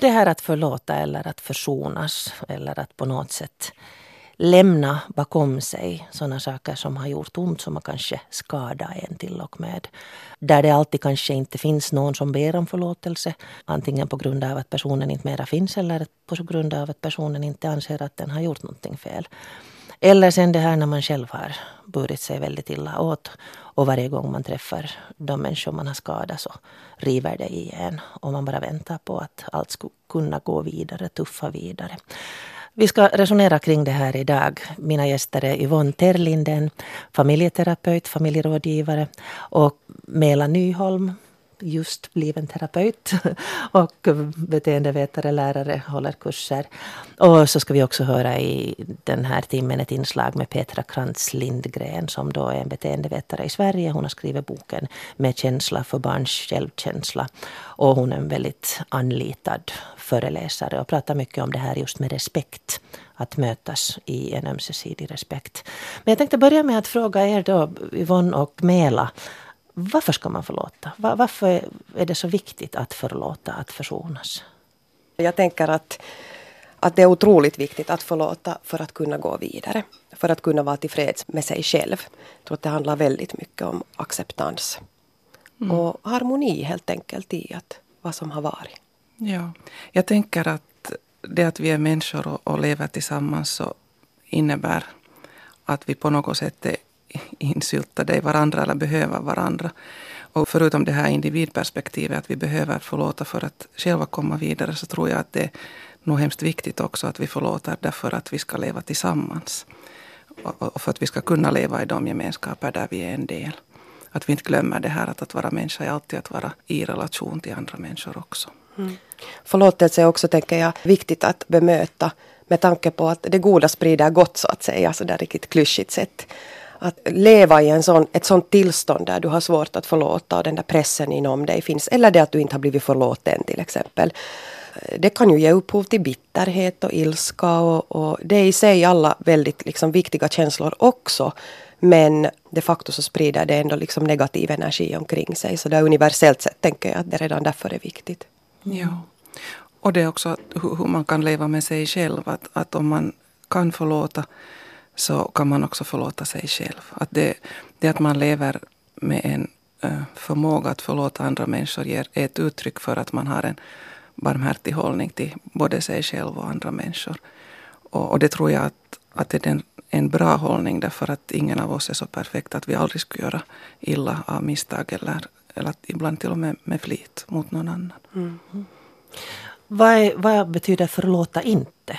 det här att förlåta eller att försonas eller att på något sätt lämna bakom sig sådana saker som har gjort ont, som har kanske skadat en till och med. Där det alltid kanske inte finns någon som ber om förlåtelse, antingen på grund av att personen inte mera finns eller på grund av att personen inte anser att den har gjort någonting fel. Eller sen det här när man själv har burit sig väldigt illa åt och varje gång man träffar de människor man har skadat så river det igen och man bara väntar på att allt ska kunna gå vidare, tuffa vidare. Vi ska resonera kring det här idag. Mina gäster är Yvonne Terlinden, familjeterapeut, familjerådgivare, och Mela Nyholm, just bliven terapeut och beteendevetare, lärare, håller kurser. Och så ska vi också höra i den här timmen ett inslag med Petra Krantz Lindgren, som då är en beteendevetare i Sverige. Hon har skrivit boken Med känsla för barns självkänsla, och hon är en väldigt anlitad föreläsare och pratar mycket om det här just med respekt, att mötas i en ömsesidig respekt. Men jag tänkte börja med att fråga er då, Yvonne och Mela, varför ska man förlåta? Varför är det så viktigt att förlåta, att försonas? Jag tänker att det är otroligt viktigt att förlåta för att kunna gå vidare. För att kunna vara tillfreds med sig själv. Jag tror att det handlar väldigt mycket om acceptans. Mm. Och harmoni helt enkelt i att vad som har varit. Ja, jag tänker att det att vi är människor och lever tillsammans så innebär att vi på något sätt är insyltade i varandra eller behöver varandra. Och förutom det här individperspektivet att vi behöver förlåta för att själva komma vidare, så tror jag att det är nog hemskt viktigt också att vi förlåter därför att vi ska leva tillsammans. Och för att vi ska kunna leva i de gemenskaper där vi är en del. Att vi inte glömmer det här att vara människa är alltid att vara i relation till andra människor också. Mm. Förlåtelse är också, tänker jag, viktigt att bemöta med tanke på att det goda sprider gott, så att säga, så där riktigt klyschigt sätt. Att leva i ett sånt tillstånd där du har svårt att förlåta och den där pressen inom dig finns. Eller det att du inte har blivit förlåten till exempel. Det kan ju ge upphov till bitterhet och ilska. Och det är i sig alla väldigt liksom viktiga känslor också. Men de facto så sprider det ändå liksom negativ energi omkring sig. Så det är universellt sett, tänker jag, att det redan därför är viktigt. Ja, och det är också hur man kan leva med sig själv. Att om man kan förlåta, så kan man också förlåta sig själv. Att det att man lever med en förmåga att förlåta andra människor är ett uttryck för att man har en barmhärtig hållning till både sig själv och andra människor. Och det tror jag att det är en bra hållning, därför att ingen av oss är så perfekt att vi aldrig skulle göra illa av misstag eller ibland till och med flit mot någon annan. Mm. Vad betyder förlåta inte?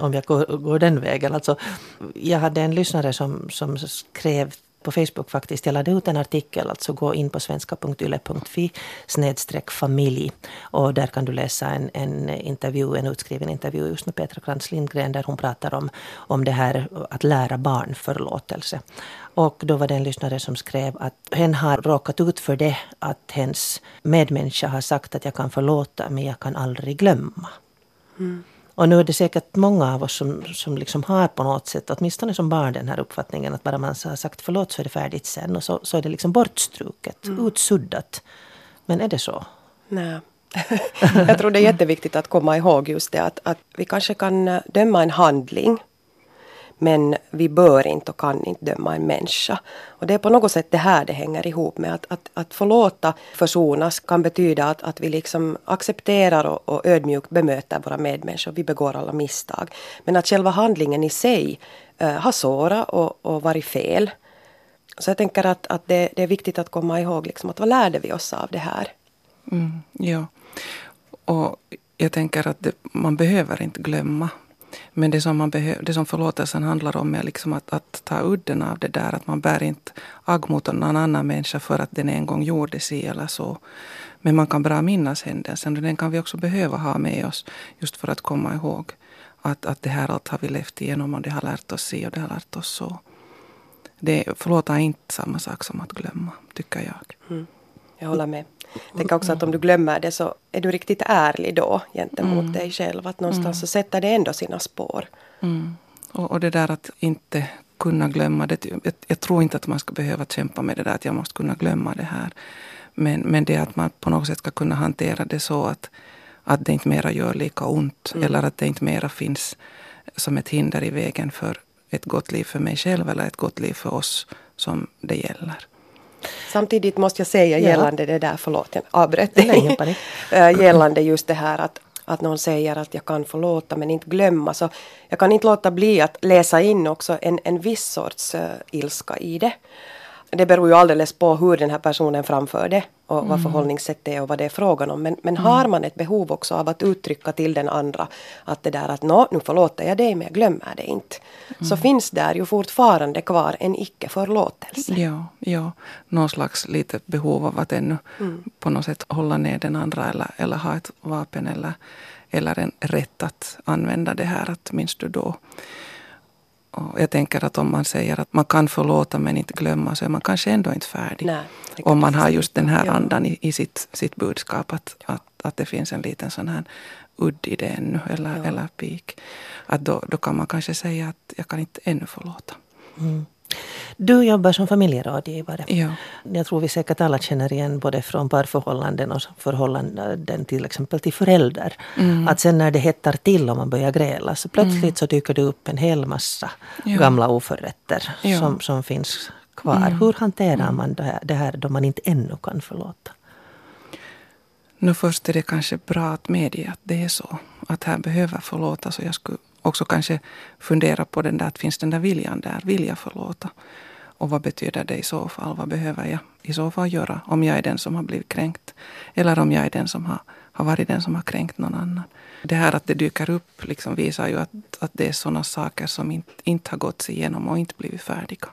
Om jag går den vägen. Alltså, jag hade en lyssnare som skrev på Facebook faktiskt. Jag lade ut en artikel, alltså gå in på svenska.yle.fi/familj. Och där kan du läsa en utskriven intervju just med Petra Krantz Lindgren, där hon pratar om det här att lära barn förlåtelse. Och då var det en lyssnare som skrev att hen har råkat ut för det att hens medmänniska har sagt att jag kan förlåta men jag kan aldrig glömma. Mm. Och nu är det säkert många av oss som liksom har på något sätt, åtminstone som barn, den här uppfattningen att bara man har sagt förlåt så är det färdigt sen. Och så är det liksom bortstruket, utsuddat. Men är det så? Nej. Jag tror det är jätteviktigt att komma ihåg just det. Att vi kanske kan döma en handling, men vi bör inte och kan inte döma en människa. Och det är på något sätt det här det hänger ihop med. Att förlåta, försonas kan betyda att vi liksom accepterar och ödmjukt bemöter våra medmänniskor. Vi begår alla misstag. Men att själva handlingen i sig har sårat och varit fel. Så jag tänker att det är viktigt att komma ihåg liksom, att vad lärde vi oss av det här? Mm, ja, och jag tänker att man behöver inte glömma. Men det som förlåtelsen handlar om är liksom att ta udden av det där. Att man bär inte agg mot någon annan människa för att den en gång gjorde sig eller så. Men man kan bra minnas händelsen. Den kan vi också behöva ha med oss just för att komma ihåg. Att det här allt har vi levt igenom och det har lärt oss sig och det har lärt oss så. Förlåta är inte samma sak som att glömma, tycker jag. Mm. Jag håller med. Tänk också att om du glömmer det så är du riktigt ärlig då gentemot dig själv. Att någonstans så sätter det ändå sina spår. Mm. Och det där att inte kunna glömma det. Jag tror inte att man ska behöva kämpa med det där att jag måste kunna glömma det här. Men det att man på något sätt ska kunna hantera det så att, Att det inte mera gör lika ont eller att det inte mera finns som ett hinder i vägen för ett gott liv för mig själv eller ett gott liv för oss som det gäller. Samtidigt måste jag säga gällande det där, förlåt jag avbröt dig, gällande just det här att någon säger att jag kan förlåta men inte glömma, så jag kan inte låta bli att läsa in också en viss sorts ilska i det. Det beror ju alldeles på hur den här personen framför det och vad förhållningssätt det är och vad det är frågan om. Men har man ett behov också av att uttrycka till den andra att det där att nu förlåter jag dig men jag glömmer det inte. Så finns där ju fortfarande kvar en icke-förlåtelse. Ja, någon slags lite behov av att ännu på något sätt hålla ner den andra eller ha ett vapen eller en rätt att använda det här att minst du då. Och jag tänker att om man säger att man kan förlåta men inte glömma så är man kanske ändå inte färdig. Nej, om man har just den här andan i sitt budskap att det finns en liten sån här udd i det ännu eller pik. Att då kan man kanske säga att jag kan inte ännu förlåta. Mm. Du jobbar som familjerådgivare. Ja. Jag tror vi säkert alla känner igen både från parförhållanden och förhållanden till exempel till föräldrar. Mm. Att sen när det hettar till och man börjar gräla så plötsligt så dyker det upp en hel massa gamla oförrätter som finns kvar. Mm. Hur hanterar man det här då man inte ännu kan förlåta? Först är det kanske bra att medge att det är så. Att här behöver förlåta, så jag skulle också kanske fundera på den där, att finns den där viljan där, vilja förlåta. Och vad betyder det i så fall? Vad behöver jag i så fall göra om jag är den som har blivit kränkt? Eller om jag är den som har varit den som har kränkt någon annan? Det här att det dyker upp liksom visar ju att det är sådana saker som inte har gått sig igenom och inte blivit färdiga.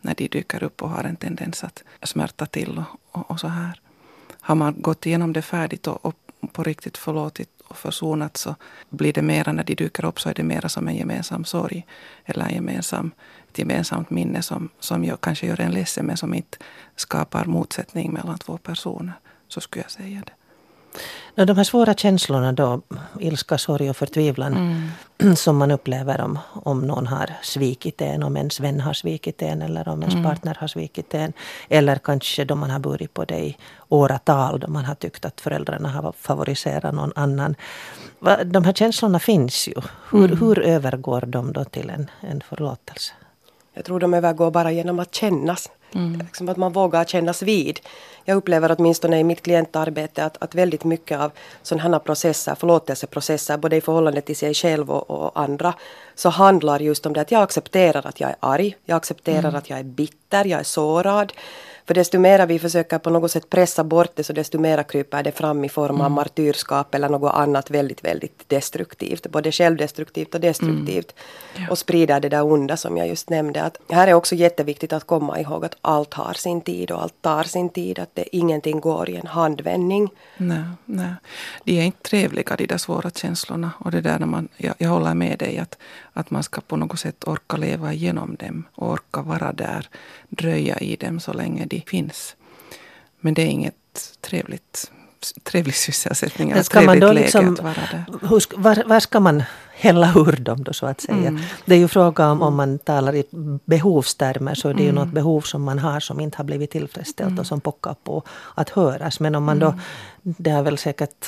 När de dyker upp och har en tendens att smärta till och så här. Har man gått igenom det färdigt och på riktigt förlåtit och försonat, så blir det mera, när de dyker upp så är det mera som en gemensam sorg eller ett gemensamt minne som kanske gör en ledsen men som inte skapar motsättning mellan två personer, så skulle jag säga det. De här svåra känslorna då, ilska, sorg och förtvivlan som man upplever om någon har svikit en, om ens vän har svikit en eller om ens partner har svikit en, eller kanske då man har burit på det i åratal, då man har tyckt att föräldrarna har favoriserat någon annan. De här känslorna finns ju. Hur övergår de då till en förlåtelse? Jag tror de övergår bara genom att kännas. Liksom att man vågar kännas vid. Jag upplever åtminstone i mitt klientarbete att väldigt mycket av sådana processer, förlåtelseprocesser, både i förhållande till sig själv och andra, så handlar just om det att jag accepterar att jag är arg, jag accepterar att jag är bitter, jag är sårad. För desto mer vi försöker på något sätt pressa bort det, så desto mer kryper det fram i form av martyrskap eller något annat väldigt, väldigt destruktivt. Både självdestruktivt och destruktivt. Mm. Ja. Och sprider det där onda som jag just nämnde. Att här är också jätteviktigt att komma ihåg att allt har sin tid och allt tar sin tid. Att det, ingenting går i en handvändning. Nej. Det är inte trevliga, de där svåra känslorna. Och det där när jag håller med dig att man ska på något sätt orka leva igenom dem. Och orka vara där, dröja i dem så länge finns. Men det är inget trevlig sysselsättning. Eller ska man då liksom, var ska man hälla ur dem då, så att säga? Det är ju fråga om man talar i behovstermer, så är det ju något behov som man har som inte har blivit tillfredsställt och som pockar på att höras. Men om man då, det har väl säkert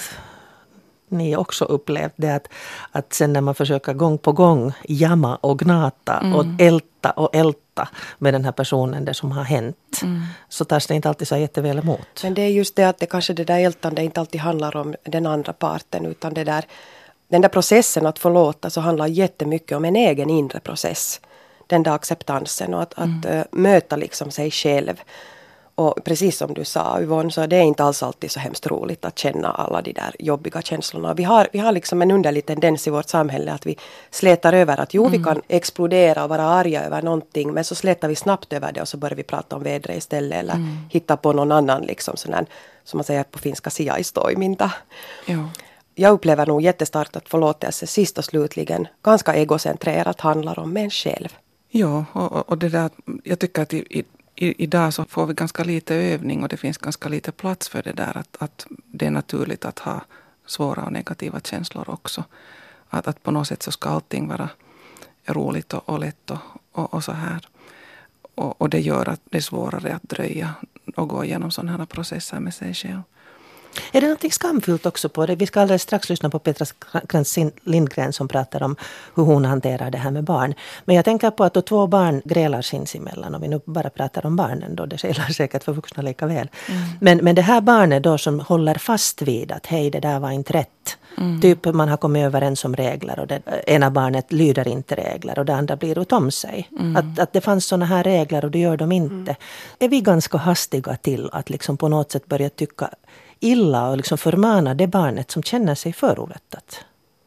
ni också upplevt det, att sen när man försöker gång på gång jamma och gnata och älta med den här personen, det som har hänt, så tas det inte alltid så jätteväl emot. Men det är just det att det kanske det där ältande inte alltid handlar om den andra parten, utan det där, den där processen att förlåta, så handlar jättemycket om en egen inre process. Den där acceptansen och att möta liksom sig själv. Och precis som du sa, Yvonne, så det är inte alls alltid så hemskt roligt att känna alla de där jobbiga känslorna. Vi har liksom en underlig tendens i vårt samhälle att vi slätar över att vi kan explodera och vara arga över någonting, men så slätar vi snabbt över det och så börjar vi prata om vädret istället eller hitta på någon annan liksom sån här, som man säger på finska, sijaistoiminta. Ja. Jag upplever nog jättestarkt att förlåtelse sist och slutligen ganska egocentrerat handlar om en själv. Ja, och det där, jag tycker att idag så får vi ganska lite övning och det finns ganska lite plats för det där. Att det är naturligt att ha svåra och negativa känslor också. Att på något sätt så ska allting vara roligt och lätt och så här. Och det gör att det är svårare att dröja och gå igenom sådana här processer med sig själv. Är det något skamfyllt också på det? Vi ska alldeles strax lyssna på Petra Krantz Lindgren som pratar om hur hon hanterar det här med barn. Men jag tänker på att då två barn grälar sinsemellan, och vi nu bara pratar om barnen då, det gäller säkert för vuxna lika väl. Mm. Men det här barnet då som håller fast vid att hej, det där var inte rätt. Mm. Typ man har kommit överens om regler och det ena barnet lyder inte regler och det andra blir åt om sig. Mm. Att det fanns sådana här regler och det gör de inte. Mm. Är vi ganska hastiga till att liksom på något sätt börja tycka illa och liksom förmana det barnet som känner sig förorättat?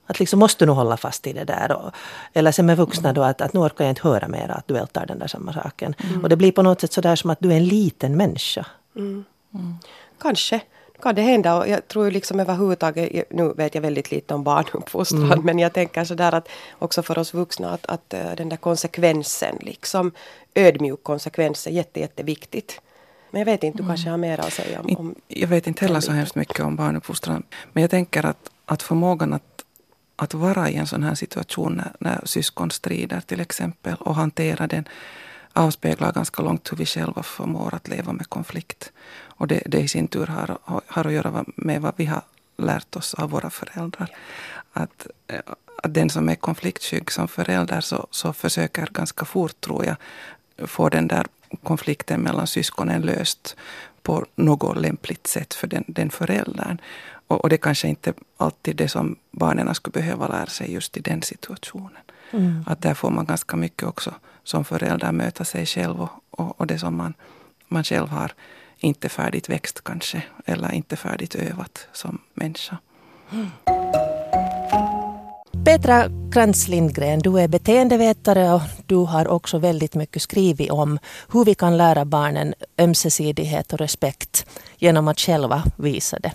Att liksom måste nog hålla fast i det där. Och, eller sen med vuxna då att nu orkar jag inte höra mer att du ältar den där samma saken. Mm. Och det blir på något sätt sådär som att du är en liten människa. Mm. Mm. Kanske. Kan det hända, och jag tror liksom överhuvudtaget, nu vet jag väldigt lite om barnuppfostran, men jag tänker sådär att också för oss vuxna att den där konsekvensen, liksom ödmjuk konsekvens är jätteviktigt. Men jag vet inte, du kanske har mer att säga om jag vet inte heller så hemskt mycket om barnuppfostran, men jag tänker att förmågan att vara i en sån här situation när syskon strider till exempel och hantera den avspeglar ganska långt hur vi själva förmår att leva med konflikt. Och det i sin tur har att göra med vad vi har lärt oss av våra föräldrar. Att den som är konfliktskygg som förälder så försöker ganska fort, tror jag, få den där konflikten mellan syskonen löst på något lämpligt sätt för den föräldern. Och det kanske inte alltid det som barnen skulle behöva lära sig just i den situationen. Mm. Att där får man ganska mycket också som förälder möta sig själv och det som man själv har inte färdigt växt kanske, eller inte färdigt övat som människa. Mm. Petra Krantz Lindgren, du är beteendevetare och du har också väldigt mycket skrivit om hur vi kan lära barnen ömsesidighet och respekt genom att själva visa det.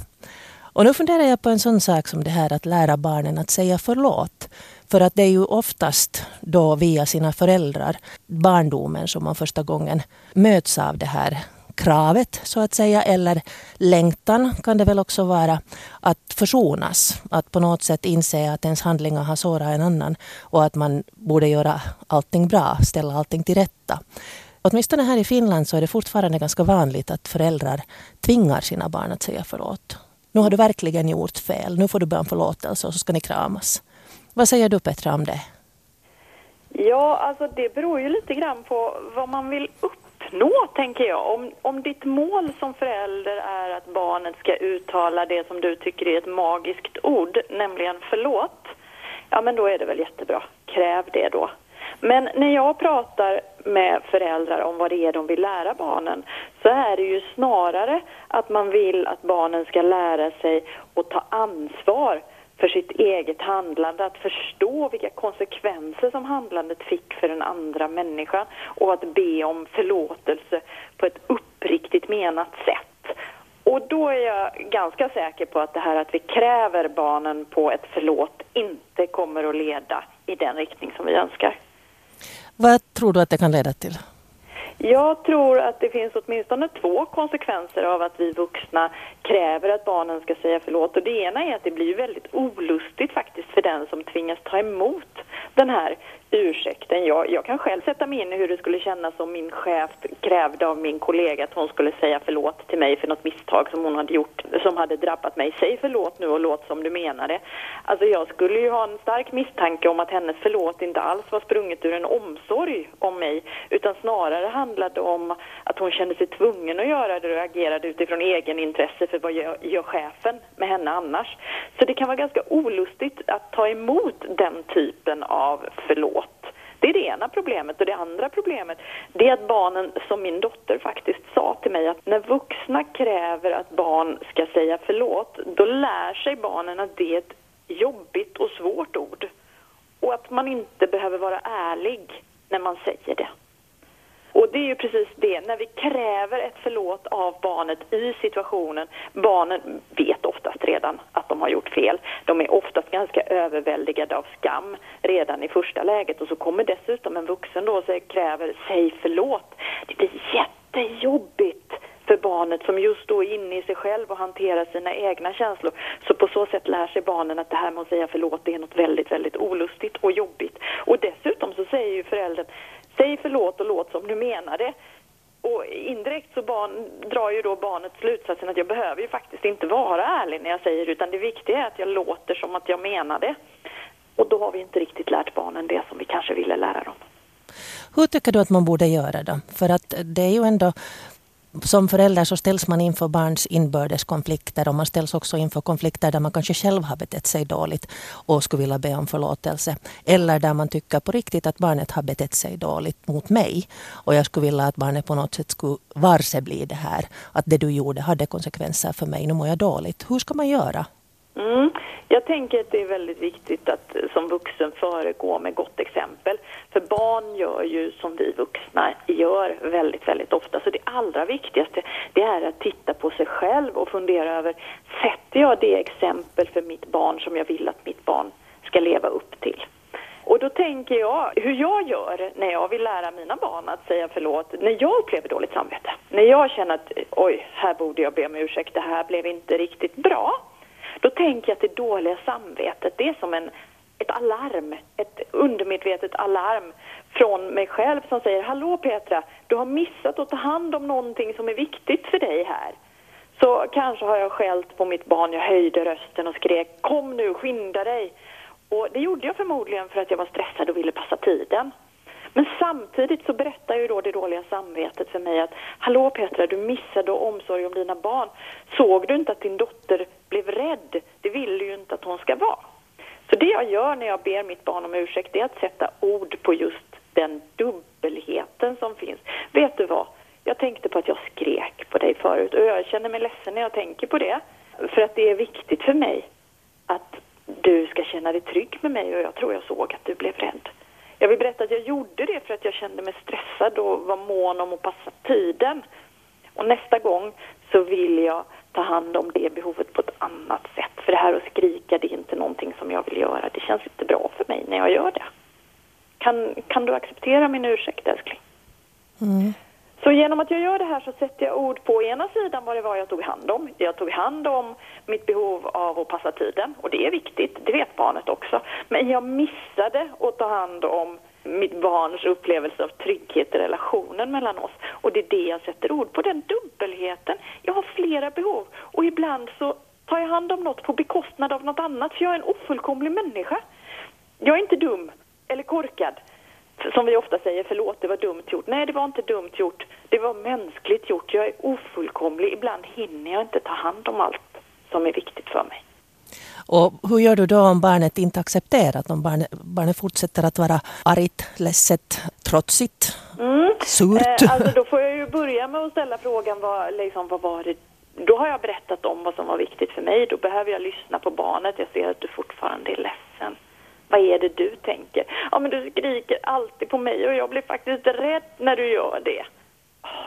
Och nu funderar jag på en sån sak som det här att lära barnen att säga förlåt. För att det är ju oftast då via sina föräldrar, barndomen, som man första gången möts av det här kravet så att säga, eller längtan kan det väl också vara, att försonas, att på något sätt inse att ens handlingar har sårat en annan och att man borde göra allting bra, ställa allting till rätta. Åtminstone här i Finland så är det fortfarande ganska vanligt att föräldrar tvingar sina barn att säga förlåt. Nu har du verkligen gjort fel, nu får du be om förlåtelse och så ska ni kramas. Vad säger du, Petra, om det? Ja, alltså det beror ju lite grann på vad man vill uppnå, tänker jag. Om ditt mål som förälder är att barnet ska uttala det som du tycker är ett magiskt ord, nämligen förlåt, ja men då är det väl jättebra. Kräv det då. Men när jag pratar med föräldrar om vad det är de vill lära barnen, så är det ju snarare att man vill att barnen ska lära sig att ta ansvar för sitt eget handlande, att förstå vilka konsekvenser som handlandet fick för den andra människan och att be om förlåtelse på ett uppriktigt menat sätt. Och då är jag ganska säker på att det här att vi kräver barnen på ett förlåt inte kommer att leda i den riktning som vi önskar. Vad tror du att det kan leda till? Jag tror att det finns åtminstone två konsekvenser av att vi vuxna kräver att barnen ska säga förlåt. Och det ena är att det blir väldigt olustigt faktiskt för den som tvingas ta emot den här ursäkten. Jag kan själv sätta mig in i hur det skulle kännas om min chef krävde av min kollega att hon skulle säga förlåt till mig för något misstag som hon hade gjort, som hade drabbat mig. Säg förlåt nu och låt som du menar det. Alltså jag skulle ju ha en stark misstanke om att hennes förlåt inte alls var sprunget ur en omsorg om mig, utan snarare handlade om att hon kände sig tvungen att göra det och agerade utifrån egen intresse, för vad gör chefen med henne annars? Så det kan vara ganska olustigt att ta emot den typen av förlåt. Det är det ena problemet, och det andra problemet det är att barnen, som min dotter faktiskt sa till mig, att när vuxna kräver att barn ska säga förlåt, då lär sig barnen att det är ett jobbigt och svårt ord och att man inte behöver vara ärlig när man säger det. Och det är ju precis det, när vi kräver ett förlåt av barnet i situationen, barnen vet oftast redan att de har gjort fel. De är oftast ganska överväldigade av skam redan i första läget, och så kommer dessutom en vuxen då och kräver säg förlåt. Det blir jättejobbigt för barnet, som just då är inne i sig själv och hanterar sina egna känslor. Så på så sätt lär sig barnen att det här med att säga förlåt, det är något väldigt, väldigt olustigt och jobbigt. Och dessutom så säger ju föräldern säg förlåt och låt som du menar det. Och indirekt så drar ju då barnet slutsatsen att jag behöver ju faktiskt inte vara ärlig när jag säger, utan det viktiga är att jag låter som att jag menar det. Och då har vi inte riktigt lärt barnen det som vi kanske ville lära dem. Hur tycker du att man borde göra då? För att det är ju ändå, som förälder så ställs man inför barns inbördeskonflikter, och man ställs också inför konflikter där man kanske själv har betett sig dåligt och skulle vilja be om förlåtelse. Eller där man tycker på riktigt att barnet har betett sig dåligt mot mig och jag skulle vilja att barnet på något sätt skulle varse bli det här. Att det du gjorde hade konsekvenser för mig, nu mår jag dåligt. Hur ska man göra? Jag tänker att det är väldigt viktigt att som vuxen föregå med gott exempel. För barn gör ju som vi vuxna gör väldigt, väldigt ofta. Så det allra viktigaste, det är att titta på sig själv och fundera över, sätter jag det exempel för mitt barn som jag vill att mitt barn ska leva upp till? Och då tänker jag hur jag gör när jag vill lära mina barn att säga förlåt. När jag upplever dåligt samvete. När jag känner att oj, här borde jag be om ursäkt, det här blev inte riktigt bra. Då tänker jag att det dåliga samvetet, det är som ett alarm, ett undermedvetet alarm från mig själv som säger, hallå Petra, du har missat att ta hand om någonting som är viktigt för dig här. Så kanske har jag skällt på mitt barn, jag höjde rösten och skrek, kom nu, skynda dig. Och det gjorde jag förmodligen för att jag var stressad och ville passa tiden. Men samtidigt så berättar ju då det dåliga samvetet för mig att, hallå Petra, du missade omsorg om dina barn. Såg du inte att din dotter blev rädd? Det vill ju inte att hon ska vara. Så det jag gör när jag ber mitt barn om ursäkt, det är att sätta ord på just den dubbelheten som finns. Vet du vad? Jag tänkte på att jag skrek på dig förut och jag känner mig ledsen när jag tänker på det. För att det är viktigt för mig att du ska känna dig trygg med mig och jag tror jag såg att du blev rädd. Jag vill berätta att jag gjorde det för att jag kände mig stressad och var mån om att passa tiden. Och nästa gång så vill jag ta hand om det behovet på ett annat sätt. För det här att skrika, det är inte någonting som jag vill göra. Det känns inte bra för mig när jag gör det. Kan du acceptera min ursäkt, älskling? Mm. Så genom att jag gör det här så sätter jag ord på ena sidan vad det var jag tog hand om. Jag tog hand om mitt behov av att passa tiden. Och det är viktigt, det vet barnet också. Men jag missade att ta hand om mitt barns upplevelse av trygghet i relationen mellan oss. Och det är det jag sätter ord på, den dubbelheten. Jag har flera behov. Och ibland så tar jag hand om något på bekostnad av något annat. För jag är en ofullkomlig människa. Jag är inte dum eller korkad. Som vi ofta säger, förlåt, det var dumt gjort. Nej, det var inte dumt gjort. Det var mänskligt gjort. Jag är ofullkomlig. Ibland hinner jag inte ta hand om allt som är viktigt för mig. Och hur gör du då om barnet inte accepterar? Om barnet fortsätter att vara argt, ledset, trotsigt, surt? Alltså då får jag ju börja med att ställa frågan, vad var det? Då har jag berättat om vad som var viktigt för mig. Då behöver jag lyssna på barnet. Jag ser att du fortfarande är ledsen. Vad är det du tänker? Ja, men du skriker alltid på mig och jag blir faktiskt rädd när du gör det.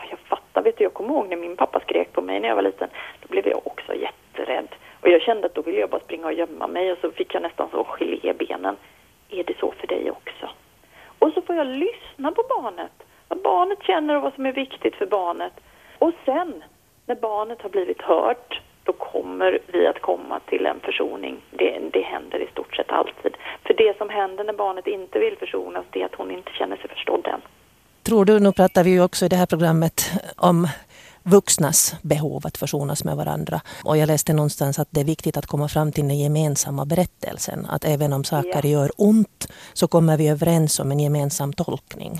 Jag fattar, vet du, jag kommer ihåg när min pappa skrek på mig när jag var liten. Då blev jag också jätterädd. Och jag kände att då ville jag bara springa och gömma mig. Och så fick jag nästan så gelé i benen. Är det så för dig också? Och så får jag lyssna på barnet. Vad barnet känner och vad som är viktigt för barnet. Och sen, när barnet har blivit hört, då kommer vi att komma till en försoning. Det händer i stort sett alltid. För det som händer när barnet inte vill försonas, det är att hon inte känner sig förstådd än. Tror du, nu pratar vi ju också i det här programmet om vuxnas behov att försonas med varandra. Och jag läste någonstans att det är viktigt att komma fram till den gemensamma berättelsen. Att även om saker gör ont så kommer vi överens om en gemensam tolkning.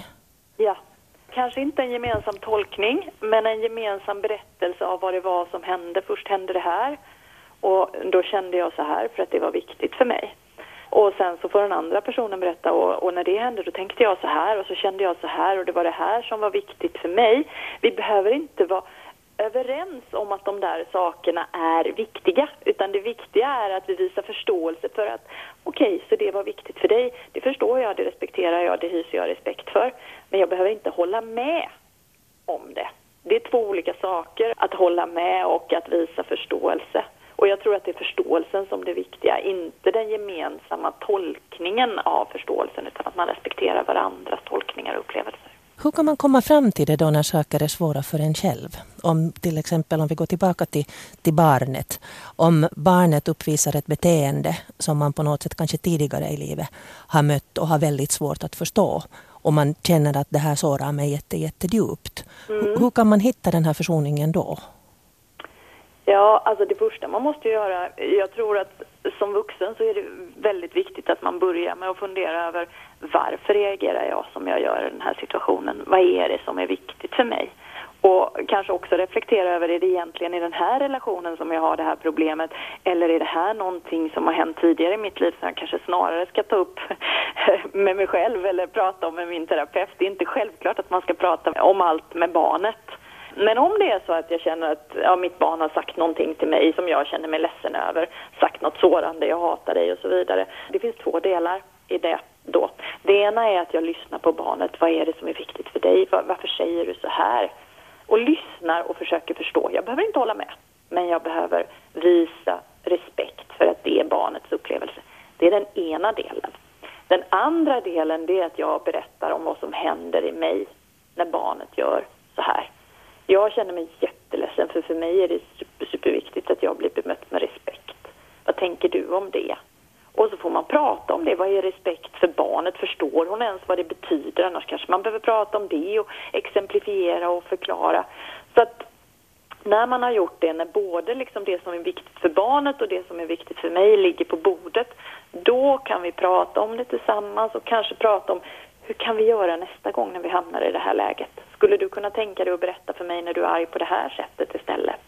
Ja, kanske inte en gemensam tolkning men en gemensam berättelse av vad det var som hände. Först hände det här och då kände jag så här för att det var viktigt för mig. Och sen så får den andra personen berätta och när det hände då tänkte jag så här och så kände jag så här och det var det här som var viktigt för mig. Vi behöver inte vara överens om att de där sakerna är viktiga, utan det viktiga är att vi visar förståelse för att okej, så det var viktigt för dig, det förstår jag, det respekterar jag, det hyser jag respekt för, men jag behöver inte hålla med om det. Det är två olika saker, att hålla med och att visa förståelse. Och jag tror att det är förståelsen som det viktiga, inte den gemensamma tolkningen av förståelsen, utan att man respekterar varandras tolkningar och upplevelser. Hur kan man komma fram till det då när saker är svåra för en själv? Om till exempel om vi går tillbaka till barnet. Om barnet uppvisar ett beteende som man på något sätt kanske tidigare i livet har mött och har väldigt svårt att förstå. och man känner att det här sårar mig jättedjupt. Hur kan man hitta den här försoningen då? Ja, alltså det första man måste göra, jag tror att som vuxen så är det väldigt viktigt att man börjar med att fundera över varför reagerar jag som jag gör i den här situationen? Vad är det som är viktigt för mig? Och kanske också reflektera över, är det egentligen i den här relationen som jag har det här problemet? Eller är det här någonting som har hänt tidigare i mitt liv som jag kanske snarare ska ta upp med mig själv eller prata om med min terapeut? Det är inte självklart att man ska prata om allt med barnet. Men om det är så att jag känner att mitt barn har sagt någonting till mig som jag känner mig ledsen över, sagt något sårande, jag hatar dig och så vidare. Det finns två delar i det då. Det ena är att jag lyssnar på barnet. Vad är det som är viktigt för dig? Varför säger du så här? Och lyssnar och försöker förstå. Jag behöver inte hålla med, men jag behöver visa respekt för att det är barnets upplevelse. Det är den ena delen. Den andra delen det är att jag berättar om vad som händer i mig när barnet gör så här. Jag känner mig jätteledsen för mig är det superviktigt att jag blir bemött med respekt. Vad tänker du om det? Och så får man prata om det. Vad är respekt för barnet? Förstår hon ens vad det betyder? Annars kanske man behöver prata om det och exemplifiera och förklara. Så att när man har gjort det, när både liksom det som är viktigt för barnet och det som är viktigt för mig ligger på bordet, då kan vi prata om det tillsammans och kanske prata om hur kan vi göra nästa gång när vi hamnar i det här läget? Skulle du kunna tänka dig att berätta för mig när du är arg på det här sättet istället?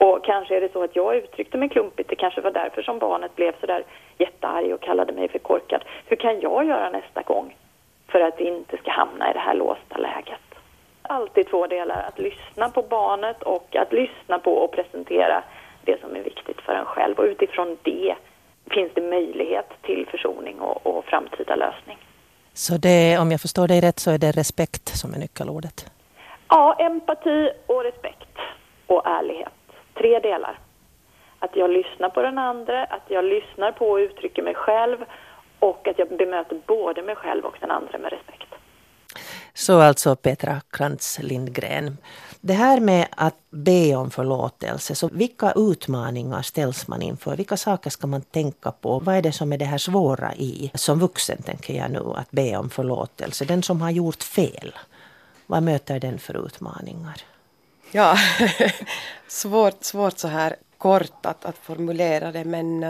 Och kanske är det så att jag uttryckte mig klumpigt. Det kanske var därför som barnet blev så där jättearg och kallade mig för korkad. Hur kan jag göra nästa gång för att vi inte ska hamna i det här låsta läget? Alltid två delar. Att lyssna på barnet och att lyssna på och presentera det som är viktigt för en själv. Och utifrån det finns det möjlighet till försoning och framtida lösning. Så det, om jag förstår dig rätt så är det respekt som är nyckelordet? Ja, empati och respekt och ärlighet. Tre delar. Att jag lyssnar på den andra, att jag lyssnar på och uttrycker mig själv och att jag bemöter både mig själv och den andra med respekt. Så alltså Petra Krantz Lindgren. Det här med att be om förlåtelse, så vilka utmaningar ställs man inför? Vilka saker ska man tänka på? Vad är det som är det här svåra i? Som vuxen tänker jag nu att be om förlåtelse. Den som har gjort fel, vad möter den för utmaningar? Ja, svårt så här kort att formulera det, men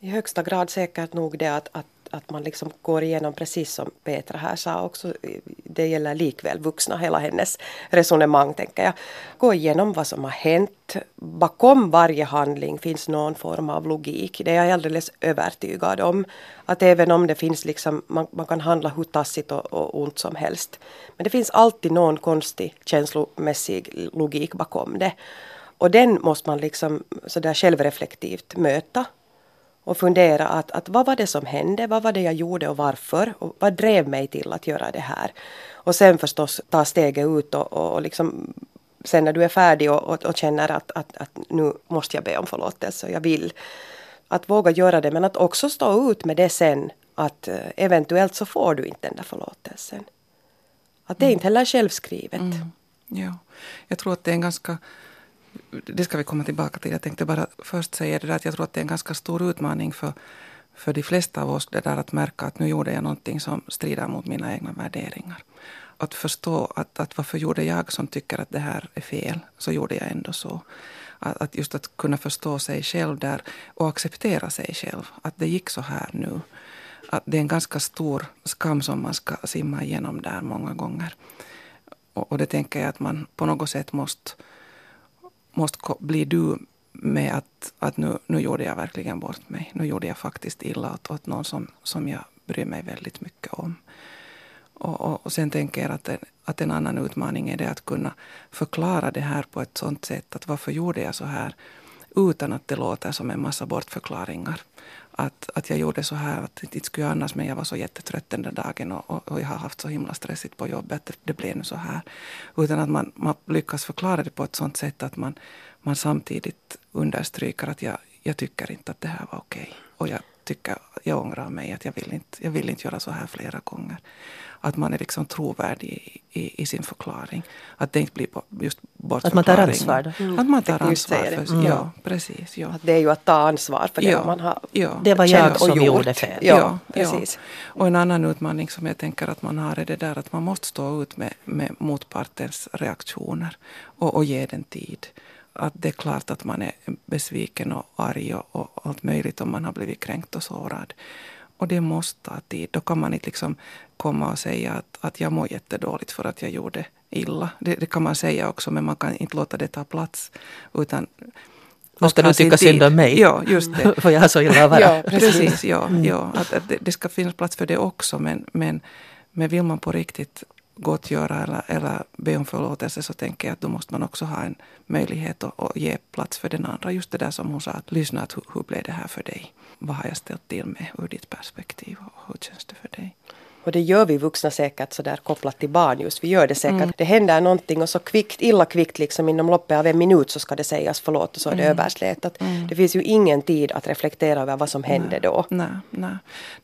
i högsta grad säkert nog det att man liksom går igenom precis som Petra här sa också. Det gäller likväl vuxna, hela hennes resonemang tänker jag. Gå igenom vad som har hänt. Bakom varje handling finns någon form av logik. Det är jag alldeles övertygad om. Att även om det finns liksom, man kan handla hur tassigt och ont som helst. Men det finns alltid någon konstig känslomässig logik bakom det. Och den måste man liksom sådär självreflektivt möta. Och fundera att vad var det som hände, vad var det jag gjorde och varför och vad drev mig till att göra det här. Och sen förstås ta steget ut och liksom, sen när du är färdig och känner att nu måste jag be om förlåtelse och jag vill. Att våga göra det men att också stå ut med det sen att eventuellt så får du inte den där förlåtelsen. Att det inte heller är självskrivet. Ja, jag tror att det är en ganska... Det ska vi komma tillbaka till. Jag tänkte bara först säga det där att jag tror att det är en ganska stor utmaning för de flesta av oss det där att märka att nu gjorde jag någonting som strider mot mina egna värderingar. Att förstå att varför gjorde jag som tycker att det här är fel så gjorde jag ändå så. Att just att kunna förstå sig själv där och acceptera sig själv. Att det gick så här nu. Att det är en ganska stor skam som man ska simma igenom där många gånger. Och det tänker jag att man på något sätt måste bli du med att nu gjorde jag verkligen bort mig. Nu gjorde jag faktiskt illa åt någon som jag bryr mig väldigt mycket om. Och sen tänker jag att en annan utmaning är det att kunna förklara det här på ett sånt sätt. Att varför gjorde jag så här utan att det låter som en massa bortförklaringar. Att jag gjorde så här, att det skulle jag annars men jag var så jättetrött den där dagen och jag har haft så himla stressigt på jobbet, det blev nu så här. Utan att man lyckas förklara det på ett sånt sätt att man samtidigt understryker att jag tycker inte att det här var okej. Och jag tycker jag ångrar mig, att jag vill inte göra så här flera gånger. Att man är liksom trovärdig i sin förklaring. Att det inte blir just bortförklaring. Att man tar ansvar. Mm. Att man tar ansvar för mm. Ja, precis. Ja. Att det är ju att ta ansvar för det man har det var jag som gjorde fel. Ja, precis. Ja. Och en annan utmaning som jag tänker att man har är det där att man måste stå ut med motpartens reaktioner och ge den tid. Att det är klart att man är besviken och arg och allt möjligt om man har blivit kränkt och sårad. Och det måste ta tid. Då kan man inte liksom komma och säga att jag mår jättedåligt för att jag gjorde illa. Det kan man säga också, men man kan inte låta det ta plats. Utan måste du tycka synd om mig? Ja, just det. För jag har så illa vara. Ja, precis. Ja, ja. Att det ska finnas plats för det också, men vill man på riktigt gottgöra eller be om förlåtelse, så tänker jag att då måste man också ha en möjlighet att ge plats för den andra. Just det där som hon sa, att lyssna, att hur blev det här för dig? Vad har jag ställt till med ur ditt perspektiv och hur känns det för dig? Och det gör vi vuxna säkert så där kopplat till barn just. Vi gör det säkert. Mm. Det händer någonting och så kvickt liksom inom loppet av en minut så ska det sägas förlåt och så är det överslätat. Mm. Det finns ju ingen tid att reflektera över vad som hände då.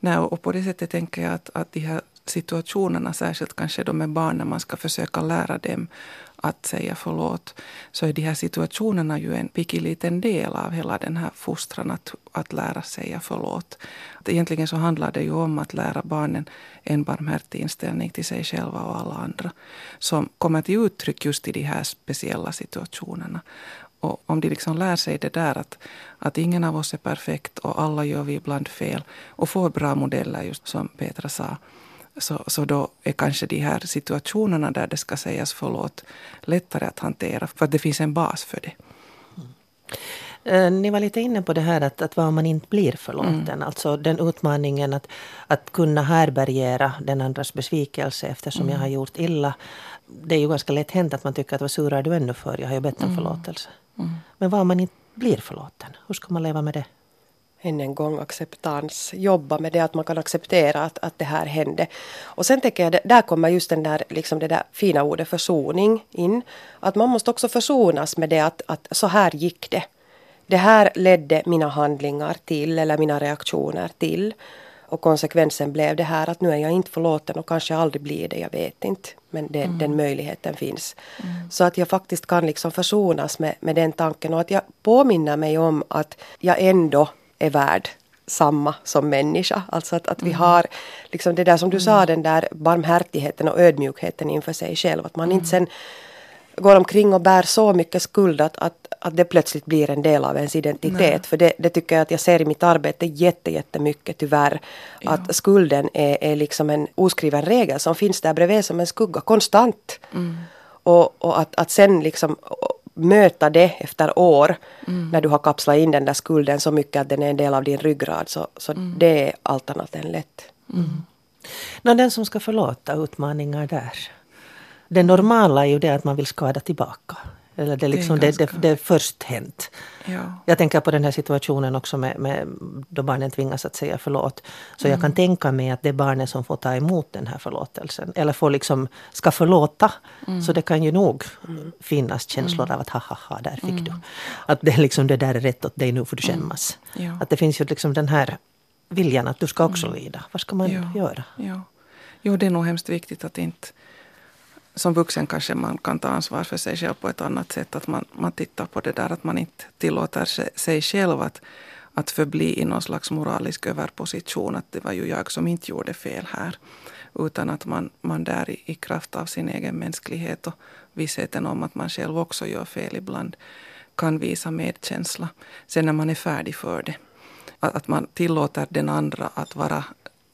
Nej, och på det sättet tänker jag att de här situationerna, särskilt kanske då med barn när man ska försöka lära dem att säga förlåt, så är de här situationerna ju en picky liten del av hela den här fostran att lära säga förlåt. Egentligen så handlar det ju om att lära barnen en barmhärtig inställning till sig själva och alla andra som kommer till uttryck just i de här speciella situationerna. Och om de liksom lär sig det där att ingen av oss är perfekt och alla gör vi ibland fel och får bra modeller, just som Petra sa, Så då är kanske de här situationerna där det ska sägas förlåt lättare att hantera, för att det finns en bas för det. Ni var lite inne på det här att vad man inte blir förlåten. Alltså den utmaningen att kunna härbärgera den andras besvikelse eftersom jag har gjort illa. Det är ju ganska lätt hänt att man tycker att vad surar du ännu för? Jag har ju bett om förlåtelse. Men vad man inte blir förlåten, hur ska man leva med det? Än en gång acceptans, jobba med det, att man kan acceptera att det här hände. Och sen tänker jag, där kommer just den där, liksom det där fina ordet försoning in. Att man måste också försonas med det att så här gick det. Det här ledde mina handlingar till, eller mina reaktioner till. Och konsekvensen blev det här, att nu är jag inte förlåten och kanske aldrig blir det, jag vet inte. Men den möjligheten finns. Så att jag faktiskt kan liksom försonas med den tanken. Och att jag påminner mig om att jag ändå är värd samma som människa. Alltså att vi har liksom det där som du sa, den där barmhärtigheten och ödmjukheten inför sig själv. Att man inte sen går omkring och bär så mycket skuld att det plötsligt blir en del av ens identitet. Nej. För det tycker jag att jag ser i mitt arbete jättemycket tyvärr. Ja. Att skulden är liksom en oskriven regel som finns där bredvid som en skugga konstant. Och att sen liksom möta det efter år när du har kapslat in den där skulden så mycket att den är en del av din ryggrad, så det är allt annat än lätt. Den som ska förlåta, utmaningar där. Det normala är ju det att man vill skada tillbaka. Eller det är liksom det först hänt. Ja. Jag tänker på den här situationen också med då barnen tvingas att säga förlåt. Så jag kan tänka mig att det är barnen som får ta emot den här förlåtelsen. Eller får liksom, ska förlåta. Så det kan ju nog finnas känslor av att ha, där fick du. Att det, liksom, det där är rätt åt dig, nu får du kännas. Ja. Att det finns ju liksom den här viljan att du ska också lida. Vad ska man göra? Ja. Jo, det är nog hemskt viktigt att inte... Som vuxen kanske man kan ta ansvar för sig själv på ett annat sätt. Att man tittar på det där att man inte tillåter sig själv att förbli i någon slags moralisk överposition. Att det var ju jag som inte gjorde fel här. Utan att man där i kraft av sin egen mänsklighet och vissheten om att man själv också gör fel ibland kan visa medkänsla. Sen när man är färdig för det. Att man tillåter den andra att vara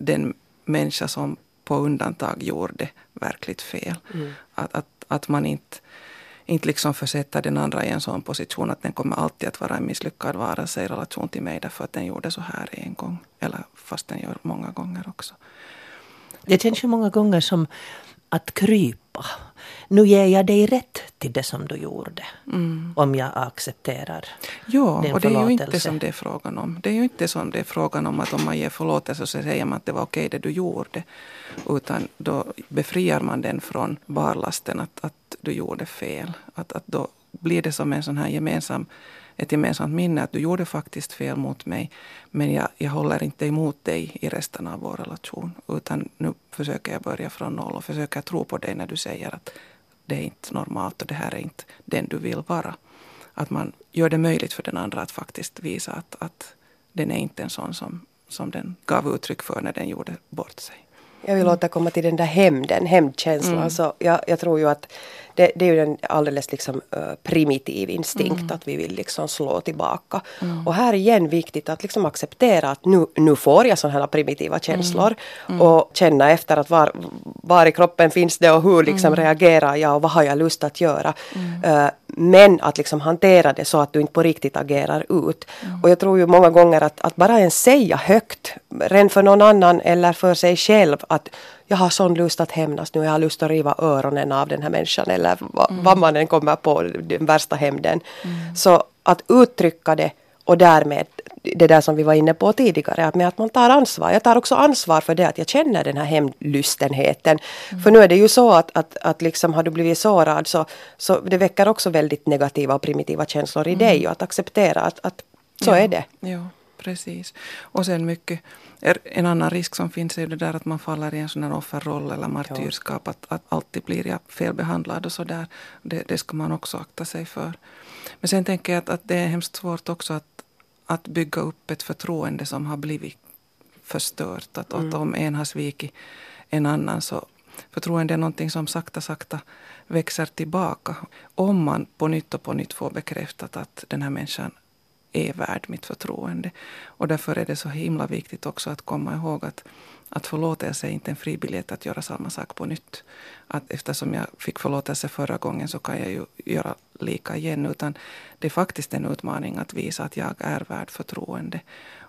den människa som på undantag gjorde verkligt fel. Att man inte liksom försätter den andra i en sån position att den kommer alltid att vara en misslyckad varelse i relation till mig därför att den gjorde så här en gång. Eller fast den gör många gånger också. Det känns ju många gånger som att krypa. Nu ger jag dig rätt till det som du gjorde. Om jag accepterar din och det är ju inte som det är frågan om. Det är ju inte som det är frågan om att om man ger förlåtelse så säger man att det var okej det du gjorde. Utan då befriar man den från barlasten att du gjorde fel. Att då blir det som en sån här gemensam ett gemensamt minne att du gjorde faktiskt fel mot mig, men jag håller inte emot dig i resten av vår relation, utan nu försöker jag börja från noll och försöker tro på dig när du säger att det är inte normalt och det här är inte den du vill vara. Att man gör det möjligt för den andra att faktiskt visa att den är inte en sån som den gav uttryck för när den gjorde bort sig. Jag vill återkomma till den där hämndkänslan. Mm. Så jag tror ju att det är ju en alldeles liksom primitiv instinkt att vi vill liksom slå tillbaka. Mm. Och här är igen viktigt att liksom acceptera att nu får jag sådana här primitiva känslor. Mm. Och känna efter att var i kroppen finns det och hur liksom reagerar jag och vad har jag lust att göra. Mm. Men att liksom hantera det så att du inte på riktigt agerar ut. Mm. Och jag tror ju många gånger att bara ens säga högt, redan för någon annan eller för sig själv, att jag har sån lust att hämnas nu, jag har lust att riva öronen av den här människan eller vad man än kommer på, den värsta hämnden. Mm. Så att uttrycka det och därmed det där som vi var inne på tidigare, med att man tar ansvar. Jag tar också ansvar för det att jag känner den här hämndlystenheten. Mm. För nu är det ju så att liksom har du blivit sårad så det väcker också väldigt negativa och primitiva känslor i dig, och att acceptera att så är det. Ja, precis. Och sen mycket, en annan risk som finns är det där att man faller i en sån här offerroll eller martyrskap, att alltid blir jag felbehandlad och sådär. Det ska man också akta sig för. Men sen tänker jag att det är hemskt svårt också att bygga upp ett förtroende som har blivit förstört. Att om en har svikit en annan, så förtroende är någonting som sakta växer tillbaka. Om man på nytt får bekräftat att den här människan är värd mitt förtroende. Och därför är det så himla viktigt också att komma ihåg att förlåtelse är inte en fribiljett att göra samma sak på nytt. Att eftersom jag fick förlåtelse förra gången så kan jag ju göra lika igen. Utan det är faktiskt en utmaning att visa att jag är värd förtroende.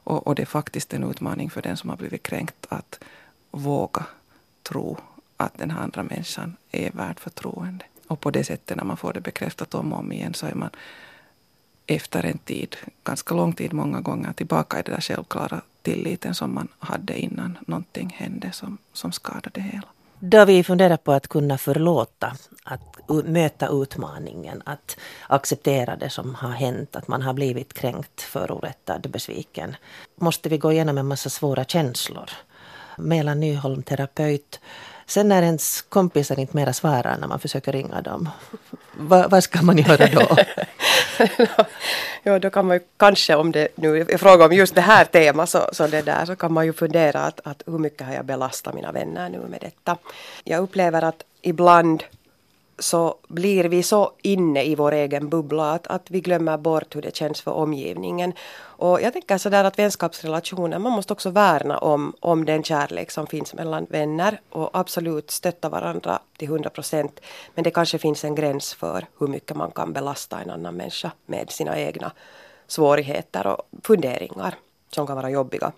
Och det är faktiskt en utmaning för den som har blivit kränkt att våga tro att den andra människan är värd förtroende. Och på det sättet när man får det bekräftat om och om igen, så är man efter en tid, ganska lång tid många gånger, tillbaka i det där självklara tilliten som man hade innan någonting hände som skadade hela. Då vi funderar på att kunna förlåta, att möta utmaningen, att acceptera det som har hänt, att man har blivit kränkt, förorättad, besviken, måste vi gå igenom en massa svåra känslor. Mela Nyholm, terapeut. Sen när ens kompisar inte mera svarar när man försöker ringa dem, vad ska man göra då? Ja, då kan man ju kanske, om det nu är fråga om just det här temat, så kan man ju fundera att hur mycket har jag belastat mina vänner nu med detta. Jag upplever att ibland så blir vi så inne i vår egen bubbla att vi glömmer bort hur det känns för omgivningen. Och jag tänker sådär att vänskapsrelationer, man måste också värna om den kärlek som finns mellan vänner och absolut stötta varandra till 100%. Men det kanske finns en gräns för hur mycket man kan belasta en annan människa med sina egna svårigheter och funderingar som kan vara jobbiga.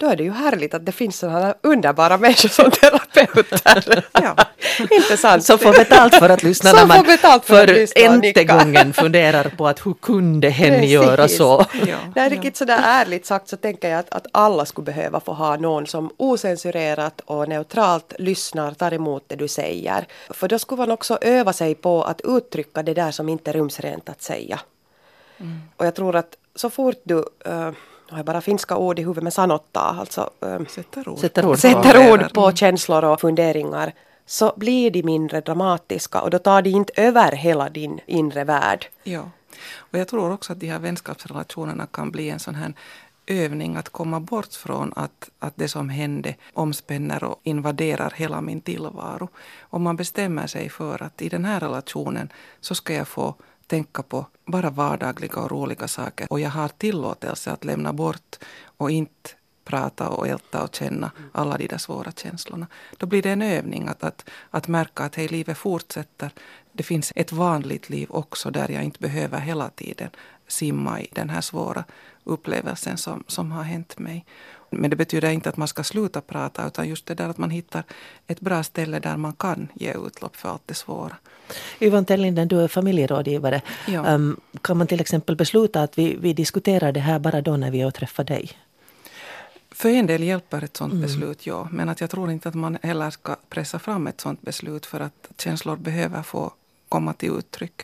Då är det ju härligt att det finns sådana underbara människor som terapeuter. Ja, intressant. Så får betalt för att lyssna när man för ente gången funderar på att hur kunde hen göra så. Ja. Det är riktigt sådär ärligt sagt, så tänker jag att alla skulle behöva få ha någon som osensurerat och neutralt lyssnar, tar emot det du säger. För då skulle man också öva sig på att uttrycka det där som inte är rumsrent att säga. Mm. Och jag tror att så fort du... jag har bara finska ord i huvudet, men sanotta, alltså sätter ord på känslor och funderingar, så blir de mindre dramatiska och då tar de inte över hela din inre värld. Ja, och jag tror också att de här vänskapsrelationerna kan bli en sån här övning att komma bort från att det som hände omspänner och invaderar hela min tillvaro. Om man bestämmer sig för att i den här relationen så ska jag få tänka på bara vardagliga och roliga saker. Och jag har tillåtelse att lämna bort och inte prata och älta och känna alla de där svåra känslorna. Då blir det en övning att märka att hej, livet fortsätter. Det finns ett vanligt liv också där jag inte behöver hela tiden simma i den här svåra upplevelsen som har hänt mig. Men det betyder inte att man ska sluta prata, utan just det där att man hittar ett bra ställe där man kan ge utlopp för allt det svåra. Yvonne Terlinden, du är familjerådgivare. Ja. Kan man till exempel besluta att vi diskuterar det här bara då när vi träffar dig? För en del hjälper ett sånt beslut, ja. Men att jag tror inte att man heller ska pressa fram ett sånt beslut, för att känslor behöver få komma till uttryck.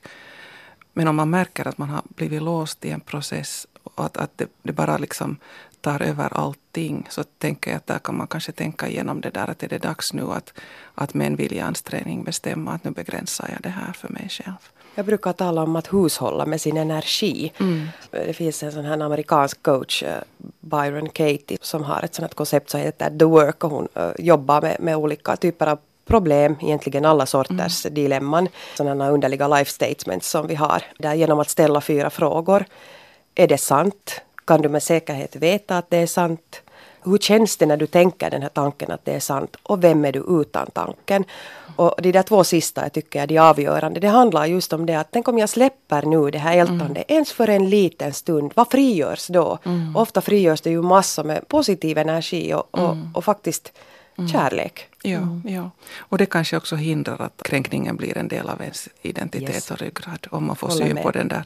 Men om man märker att man har blivit låst i en process och att det bara liksom tar över allting, så tänker jag att där kan man kanske tänka igenom det där, att är det dags nu att med en viljeansträngning bestämma att nu begränsar jag det här för mig själv. Jag brukar tala om att hushålla med sin energi. Mm. Det finns en sån här amerikansk coach, Byron Katie, som har ett sånt här koncept som heter The Work, och hon jobbar med olika typer av problem, egentligen alla sorters dilemman, sådana underliga life statements som vi har. Där genom att ställa 4 frågor. Är det sant? Kan du med säkerhet veta att det är sant? Hur känns det när du tänker den här tanken att det är sant? Och vem är du utan tanken? Och det där 2 sista jag tycker är det avgörande. Det handlar just om det att tänk om jag släpper nu det här ältandet ens för en liten stund. Vad frigörs då? Mm. Ofta frigörs det ju massor med positiv energi och faktiskt kärlek. Ja. Och det kanske också hindrar att kränkningen blir en del av ens identitet och ryggrad. Om man får syn på den där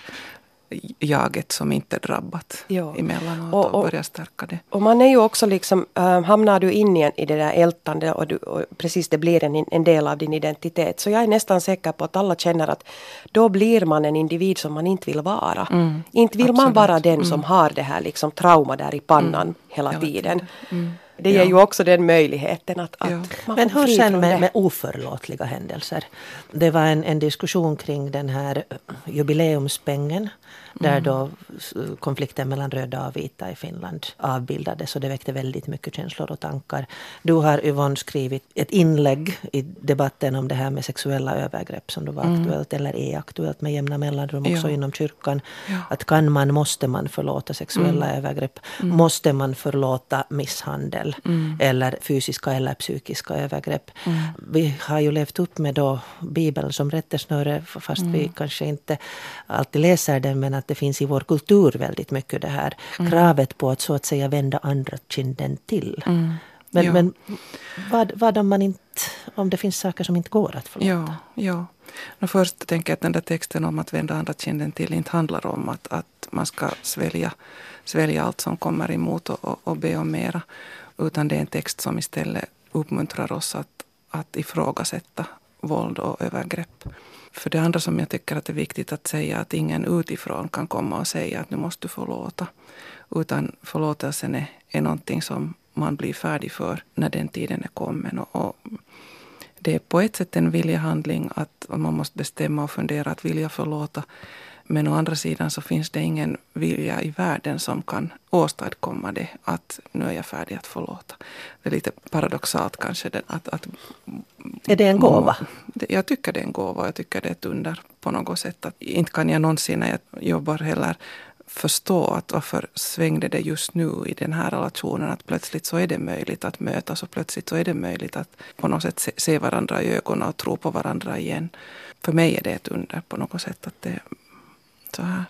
jaget som inte drabbat emellanåt och börjar stärka det. Och man är ju också liksom, hamnar du in igen i det där ältande och precis det blir en del av din identitet. Så jag är nästan säker på att alla känner att då blir man en individ som man inte vill vara. Mm, inte vill absolut. Man vara den som har det här liksom trauma där i pannan hela tiden. Mm. Det ger ju också den möjligheten att man. Men hur sen med oförlåtliga händelser? Det var en diskussion kring den här jubileumspengen. Där då konflikten mellan röda och vita i Finland avbildades. Och det väckte väldigt mycket känslor och tankar. Du har, Yvonne, skrivit ett inlägg i debatten om det här med sexuella övergrepp. Som då var aktuellt eller är aktuellt med jämna mellanrum också inom kyrkan. Ja. Att måste man förlåta sexuella övergrepp? Måste man förlåta misshandel? Eller fysiska eller psykiska övergrepp. Vi har ju levt upp med då Bibeln som rättesnöre, fast vi kanske inte alltid läser den, men att det finns i vår kultur väldigt mycket det här kravet på att så att säga vända andra kinden till. Men vad om man inte, om det finns saker som inte går att förlåta? Ja. Först tänker jag att den där texten om att vända andra kinden till inte handlar om att man ska svälja allt som kommer emot och be om mera. Utan det är en text som istället uppmuntrar oss att ifrågasätta våld och övergrepp. För det andra som jag tycker att det är viktigt att säga, att ingen utifrån kan komma och säga att nu måste du förlåta. Utan förlåtelsen är någonting som man blir färdig för när den tiden är kommen. Och det är på ett sätt en viljehandling att man måste bestämma och fundera att vilja förlåta. Men å andra sidan så finns det ingen vilja i världen som kan åstadkomma det, att nu är jag färdig att förlåta. Det är lite paradoxalt kanske. Att är det en gåva? Jag tycker det är en gåva, jag tycker det är ett under på något sätt. Att, inte kan jag någonsin när jag jobbar heller förstå att varför svängde det just nu i den här relationen, att plötsligt så är det möjligt att mötas och plötsligt så är det möjligt att på något sätt se varandra i ögonen och tro på varandra igen. För mig är det ett under på något sätt att det så här.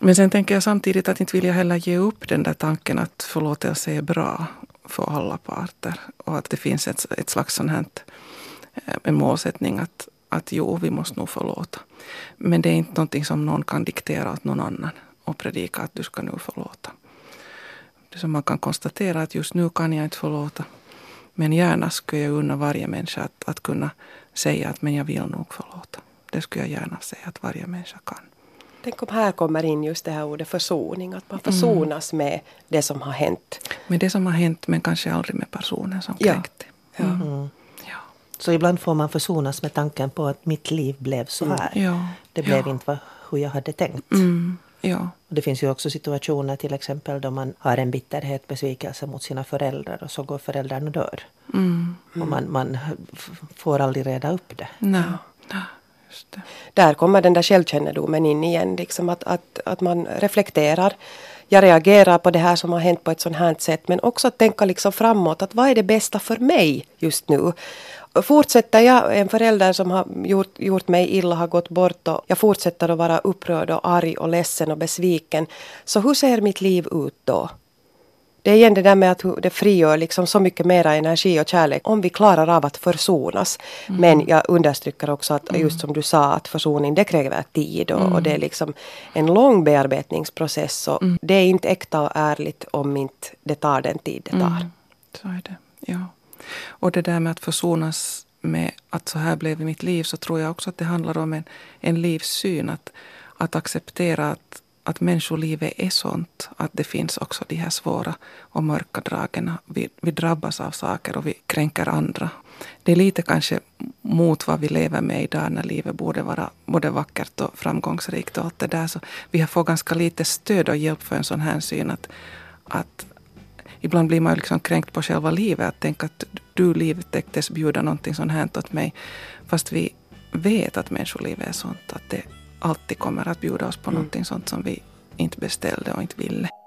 Men sen tänker jag samtidigt att inte vill jag heller ge upp den där tanken att förlåtelse är bra för alla parter. Och att det finns ett slags sån här en målsättning att jo, vi måste nog förlåta. Men det är inte någonting som någon kan diktera åt någon annan och predika att du ska nu förlåta. Det som man kan konstatera att just nu kan jag inte förlåta. Men gärna skulle jag unna varje människa att kunna säga att men jag vill nog förlåta. Det skulle jag gärna säga att varje människa kan. Tänk om här kommer in just det här ordet försoning. Att man försonas med det som har hänt. Med det som har hänt, men kanske aldrig med personen som kränkte. Ja. Så ibland får man försonas med tanken på att mitt liv blev så här. Ja. Det blev inte hur jag hade tänkt. Och det finns ju också situationer till exempel då man har en bitterhet, besvikelse mot sina föräldrar. Och så går föräldrarna och dör. Och man får aldrig reda upp det. Nej. Där kommer den där självkännedomen in igen, liksom att man reflekterar. Jag reagerar på det här som har hänt på ett sånt här sätt, men också att tänka liksom framåt, att vad är det bästa för mig just nu? Fortsätter jag, en förälder som har gjort mig illa har gått bort och jag fortsätter att vara upprörd och arg och ledsen och besviken, så hur ser mitt liv ut då? Det är igen det där med att det frigör liksom så mycket mer energi och kärlek om vi klarar av att försonas. Men jag understryker också att just som du sa, att försoning det kräver tid och det är liksom en lång bearbetningsprocess. Och det är inte äkta och ärligt om inte det tar den tid det tar. Så är det, ja. Och det där med att försonas med att så här blev mitt liv, så tror jag också att det handlar om en livssyn. Att acceptera att människolivet är sånt. Att det finns också de här svåra och mörka dragen. Vi drabbas av saker och vi kränker andra. Det är lite kanske mot vad vi lever med idag, när livet borde vara både vackert och framgångsrikt och allt det där. Så vi har fått ganska lite stöd och hjälp för en sån här syn. Att ibland blir man liksom kränkt på själva livet. Att tänka att du livet täcktes bjuda någonting sånt här åt mig. Fast vi vet att människolivet är sånt. Att det alltid kommer att bjuda oss på någonting sånt som vi inte beställde och inte ville.